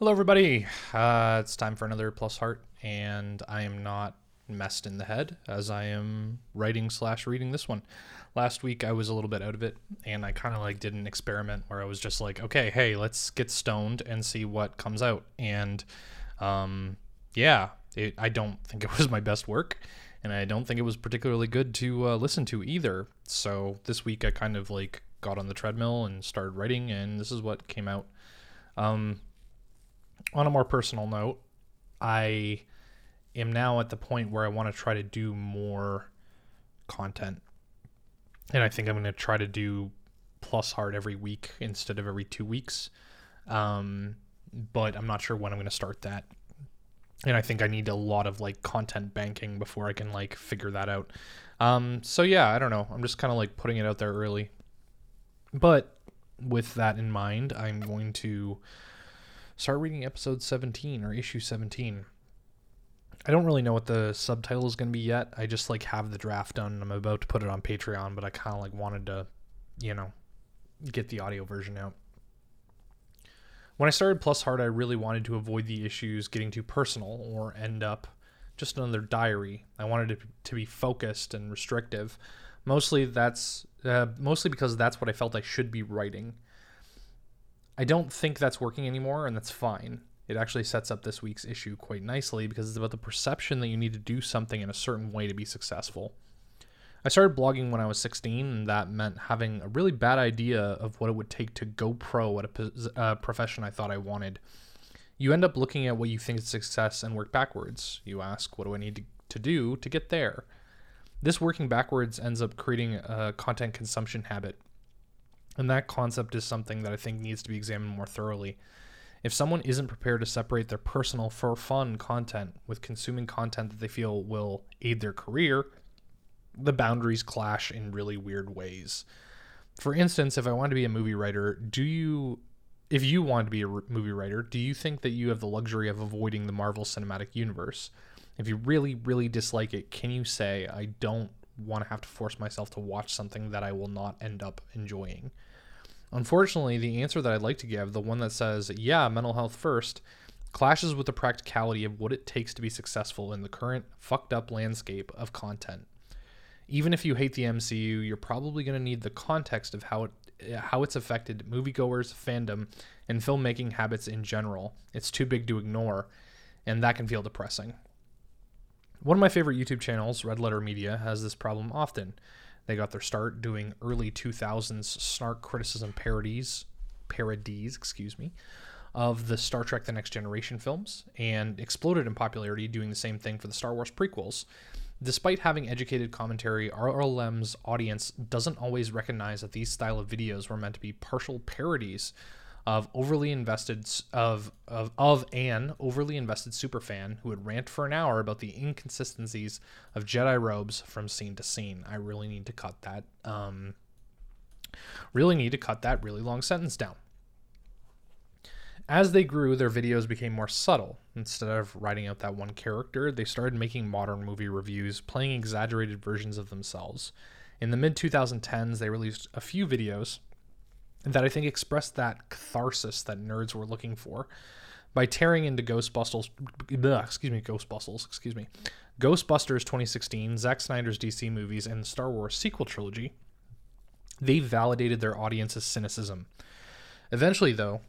Hello everybody, it's time for another Plus Heart, and I am not messed in the head as I am writing / reading this one. Last week I was a little bit out of it, and I kind of like did an experiment where I was just like, okay, hey, let's get stoned and see what comes out. And I don't think it was my best work, and I don't think it was particularly good to listen to either. So this week I kind of like got on the treadmill and started writing, and this is what came out. On a more personal note, I am now at the point where I want to try to do more content. And I think I'm going to try to do Plus Heart every week instead of every 2 weeks. But I'm not sure when I'm going to start that. And I think I need a lot of like content banking before I can like figure that out. I don't know. I'm just kind of like putting it out there early. But with that in mind, I'm going to start reading episode 17 or issue 17. I don't really know what the subtitle is going to be yet. I just like have the draft done. I'm about to put it on Patreon, but I kind of like wanted to, get the audio version out. When I started Plus Heart, I really wanted to avoid the issues getting too personal or end up just another diary. I wanted it to be focused and restrictive. Mostly because that's what I felt I should be writing. I don't think that's working anymore, and that's fine. It actually sets up this week's issue quite nicely because it's about the perception that you need to do something in a certain way to be successful. I started blogging when I was 16, and that meant having a really bad idea of what it would take to go pro at a profession I thought I wanted. You end up looking at what you think is success and work backwards. You ask, what do I need to do to get there? This working backwards ends up creating a content consumption habit. And that concept is something that I think needs to be examined more thoroughly. If someone isn't prepared to separate their personal for fun content with consuming content that they feel will aid their career, the boundaries clash in really weird ways. For instance, if I want to be a movie writer, if you want to be a movie writer, do you think that you have the luxury of avoiding the Marvel Cinematic Universe? If you really, really dislike it, can you say, I don't want to have to force myself to watch something that I will not end up enjoying? Unfortunately, the answer that I'd like to give, the one that says, yeah, mental health first, clashes with the practicality of what it takes to be successful in the current fucked up landscape of content. Even if you hate the MCU, you're probably going to need the context of how it's affected moviegoers, fandom, and filmmaking habits in general. It's too big to ignore, and that can feel depressing. One of my favorite YouTube channels, Red Letter Media, has this problem often. They got their start doing early 2000s snark criticism parodies, of the Star Trek: The Next Generation films, and exploded in popularity doing the same thing for the Star Wars prequels. Despite having educated commentary, RLM's audience doesn't always recognize that these style of videos were meant to be partial parodies of an overly invested superfan who would rant for an hour about the inconsistencies of Jedi robes from scene to scene. I really need to cut that. Really long sentence down. As they grew, their videos became more subtle. Instead of writing out that one character, they started making modern movie reviews, playing exaggerated versions of themselves. In the mid-2010s, they released a few videos that I think expressed that catharsis that nerds were looking for by tearing into Ghostbusters 2016, Zack Snyder's DC movies, and the Star Wars sequel trilogy. They validated their audience's cynicism. Eventually, though,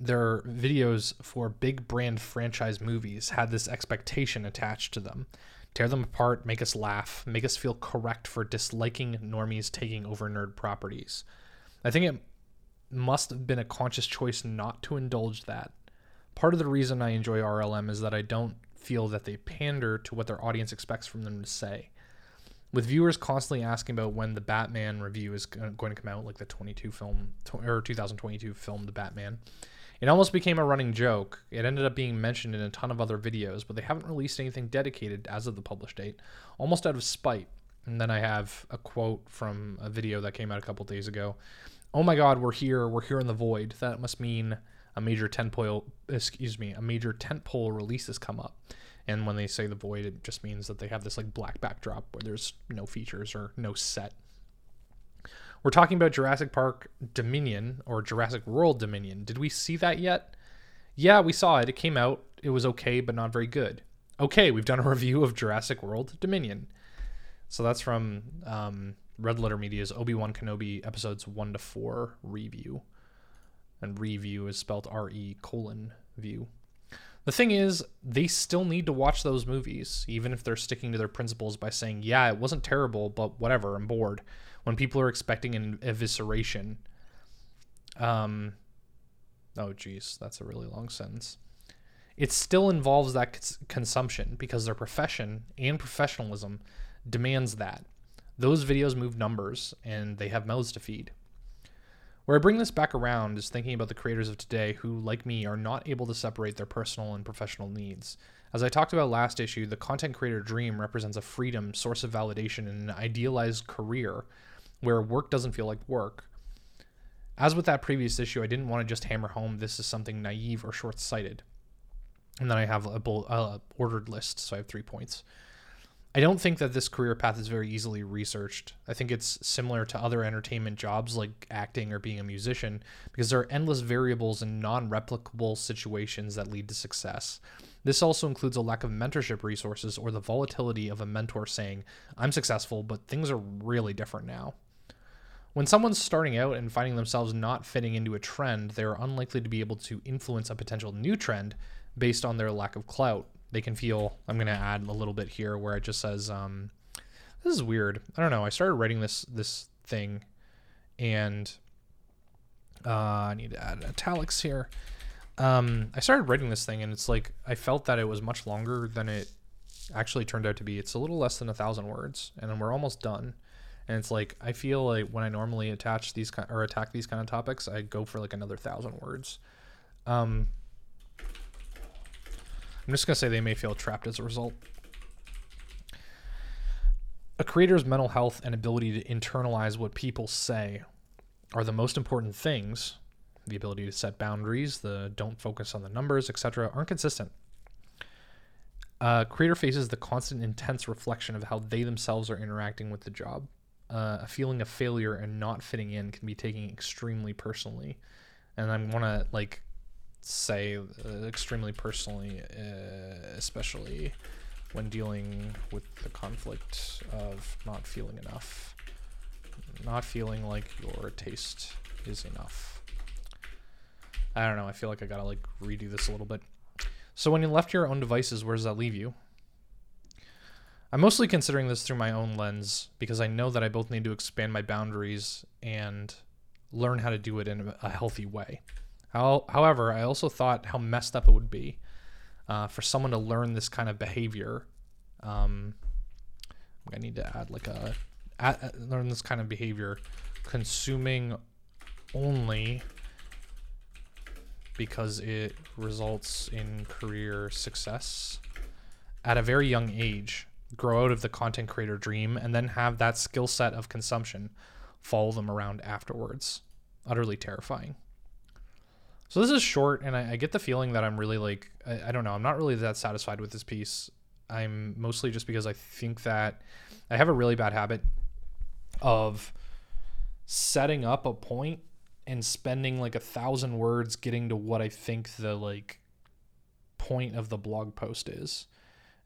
their videos for big brand franchise movies had this expectation attached to them. Tear them apart, make us laugh, make us feel correct for disliking normies taking over nerd properties. I think it must have been a conscious choice not to indulge that. Part of the reason I enjoy RLM is that I don't feel that they pander to what their audience expects from them to say. With viewers constantly asking about when the Batman review is going to come out, like the 2022 film The Batman, it almost became a running joke. It ended up being mentioned in a ton of other videos, but they haven't released anything dedicated as of the published date, almost out of spite. And then I have a quote from a video that came out a couple days ago. Oh my God, we're here in the void. That must mean a major tentpole release has come up. And when they say the void, it just means that they have this like black backdrop where there's no features or no set. We're talking about Jurassic World Dominion. Did we see that yet? Yeah, we saw it. It came out. It was okay, but not very good. Okay, we've done a review of Jurassic World Dominion. So that's from Red Letter Media's Obi-Wan Kenobi episodes 1 to 4 review. And review is spelled RE:view. The thing is, they still need to watch those movies, even if they're sticking to their principles by saying, yeah, it wasn't terrible, but whatever, I'm bored. When people are expecting an evisceration. Oh, geez, that's a really long sentence. It still involves that consumption because their profession and professionalism demands that. Those videos move numbers, and they have mouths to feed. Where I bring this back around is thinking about the creators of today who, like me, are not able to separate their personal and professional needs. As I talked about last issue, the content creator dream represents a freedom, source of validation, and an idealized career where work doesn't feel like work. As with that previous issue, I didn't want to just hammer home this is something naive or short-sighted. And then I have a ordered list, so I have 3 points. I don't think that this career path is very easily researched. I think it's similar to other entertainment jobs like acting or being a musician because there are endless variables and non-replicable situations that lead to success. This also includes a lack of mentorship resources or the volatility of a mentor saying, I'm successful, but things are really different now. When someone's starting out and finding themselves not fitting into a trend, they are unlikely to be able to influence a potential new trend based on their lack of clout. They can feel, I'm going to add a little bit here where it just says, this is weird. I don't know. I started writing this thing and I need to add italics here. I started writing this thing and it's like, I felt that it was much longer than it actually turned out to be. It's a little less than 1,000 words and then we're almost done. And it's like, I feel like when I normally attack these kind of topics, I go for like another 1,000 words. I'm just going to say they may feel trapped as a result. A creator's mental health and ability to internalize what people say are the most important things. The ability to set boundaries, the don't focus on the numbers, etc., aren't consistent. A creator faces the constant, intense reflection of how they themselves are interacting with the job. A feeling of failure and not fitting in can be taken extremely personally. And I want to, like, say extremely personally, especially when dealing with the conflict of not feeling enough, not feeling like your taste is enough. I don't know. I feel like I gotta like redo this a little bit. So when you're left to your own devices, where does that leave you? I'm mostly considering this through my own lens because I know that I both need to expand my boundaries and learn how to do it in a healthy way. However, I also thought how messed up it would be for someone to learn this kind of behavior. I need to add like learn this kind of behavior, consuming only because it results in career success at a very young age, grow out of the content creator dream, and then have that skill set of consumption follow them around afterwards. Utterly terrifying. So this is short, and I get the feeling that I'm really like, I don't know, I'm not really that satisfied with this piece. I'm mostly just because I think that I have a really bad habit of setting up a point and spending like 1,000 words getting to what I think the like point of the blog post is.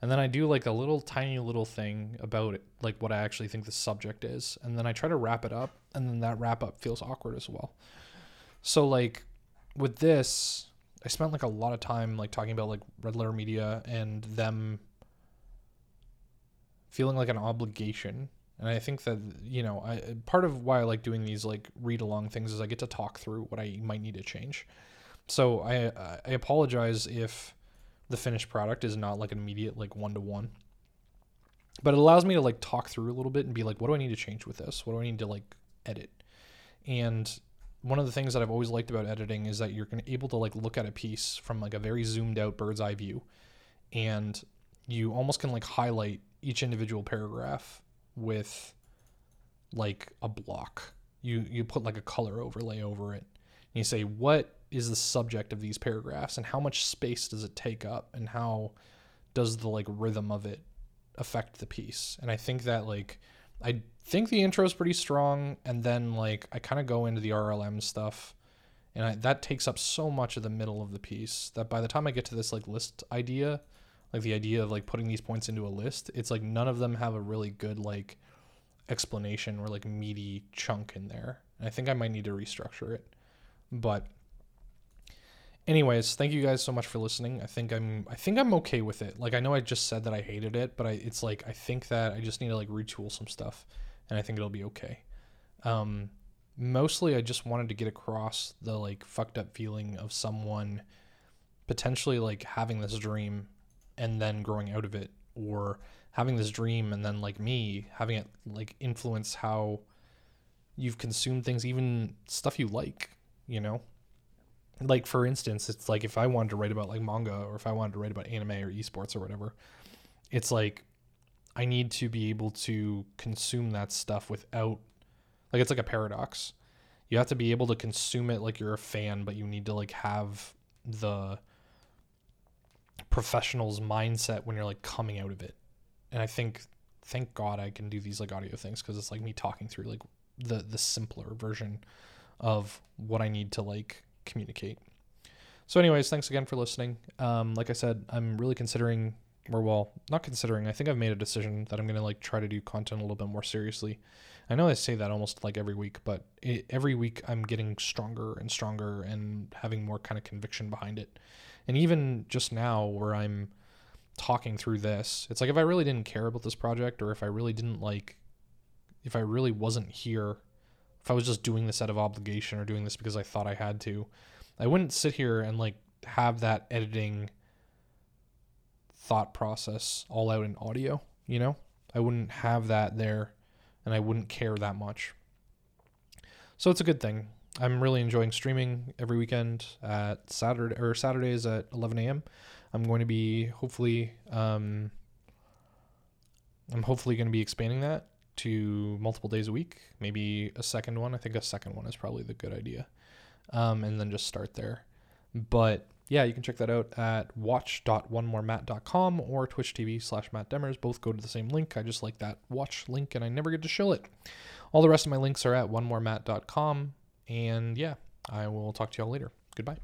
And then I do like a little tiny little thing about it, like what I actually think the subject is. And then I try to wrap it up, and then that wrap up feels awkward as well. So like, with this, I spent like a lot of time like talking about like Red Letter Media and them feeling like an obligation. And I think that, you know, part of why I like doing these like read along things is I get to talk through what I might need to change. So I apologize if the finished product is not like an immediate like 1-to-1, but it allows me to like talk through a little bit and be like, what do I need to change with this? What do I need to like edit? And one of the things that I've always liked about editing is that you're able to like look at a piece from like a very zoomed out bird's eye view, and you almost can like highlight each individual paragraph with like a block. You put like a color overlay over it, and you say, what is the subject of these paragraphs, and how much space does it take up, and how does the like rhythm of it affect the piece? And I think that like, I think the intro is pretty strong, and then like I kind of go into the RLM stuff And that takes up so much of the middle of the piece that by the time I get to this like list idea, like the idea of like putting these points into a list, it's like none of them have a really good like explanation or like meaty chunk in there. And I think I might need to restructure it. But anyways, thank you guys so much for listening. I think I'm okay with it. Like I know I just said that I hated it, but it's like I think that I just need to like retool some stuff, and I think it'll be okay. Mostly I just wanted to get across the like fucked up feeling of someone potentially like having this dream and then growing out of it, or having this dream and then like me having it like influence how you've consumed things, even stuff you like, you know? Like for instance, it's like if I wanted to write about like manga, or if I wanted to write about anime or esports or whatever, it's like I need to be able to consume that stuff without, like, it's like a paradox. You have to be able to consume it like you're a fan, but you need to like have the professional's mindset when you're like coming out of it. And I think, thank God I can do these like audio things, because it's like me talking through like the simpler version of what I need to like communicate. So anyways, thanks again for listening. Like I said, I'm really considering, or well, not considering, I think I've made a decision that I'm going to like try to do content a little bit more seriously. I know I say that almost like every week, but every week I'm getting stronger and stronger and having more kind of conviction behind it. And even just now where I'm talking through this, it's like if I really didn't care about this project, or if I really didn't like, if I really wasn't here, if I was just doing this out of obligation or doing this because I thought I had to, I wouldn't sit here and like have that editing thought process all out in audio, you know? I wouldn't have that there, and I wouldn't care that much. So it's a good thing. I'm really enjoying streaming every weekend at Saturdays at 11 a.m. I'm going to be hopefully going to be expanding that to multiple days a week, maybe a second one. I think a second one is probably the good idea. And then just start there. But yeah, you can check that out at watch.onemorematt.com or twitch.tv/mattdemmers. Both go to the same link. I just like that watch link and I never get to shill it. All the rest of my links are at onemorematt.com. And yeah, I will talk to y'all later. Goodbye.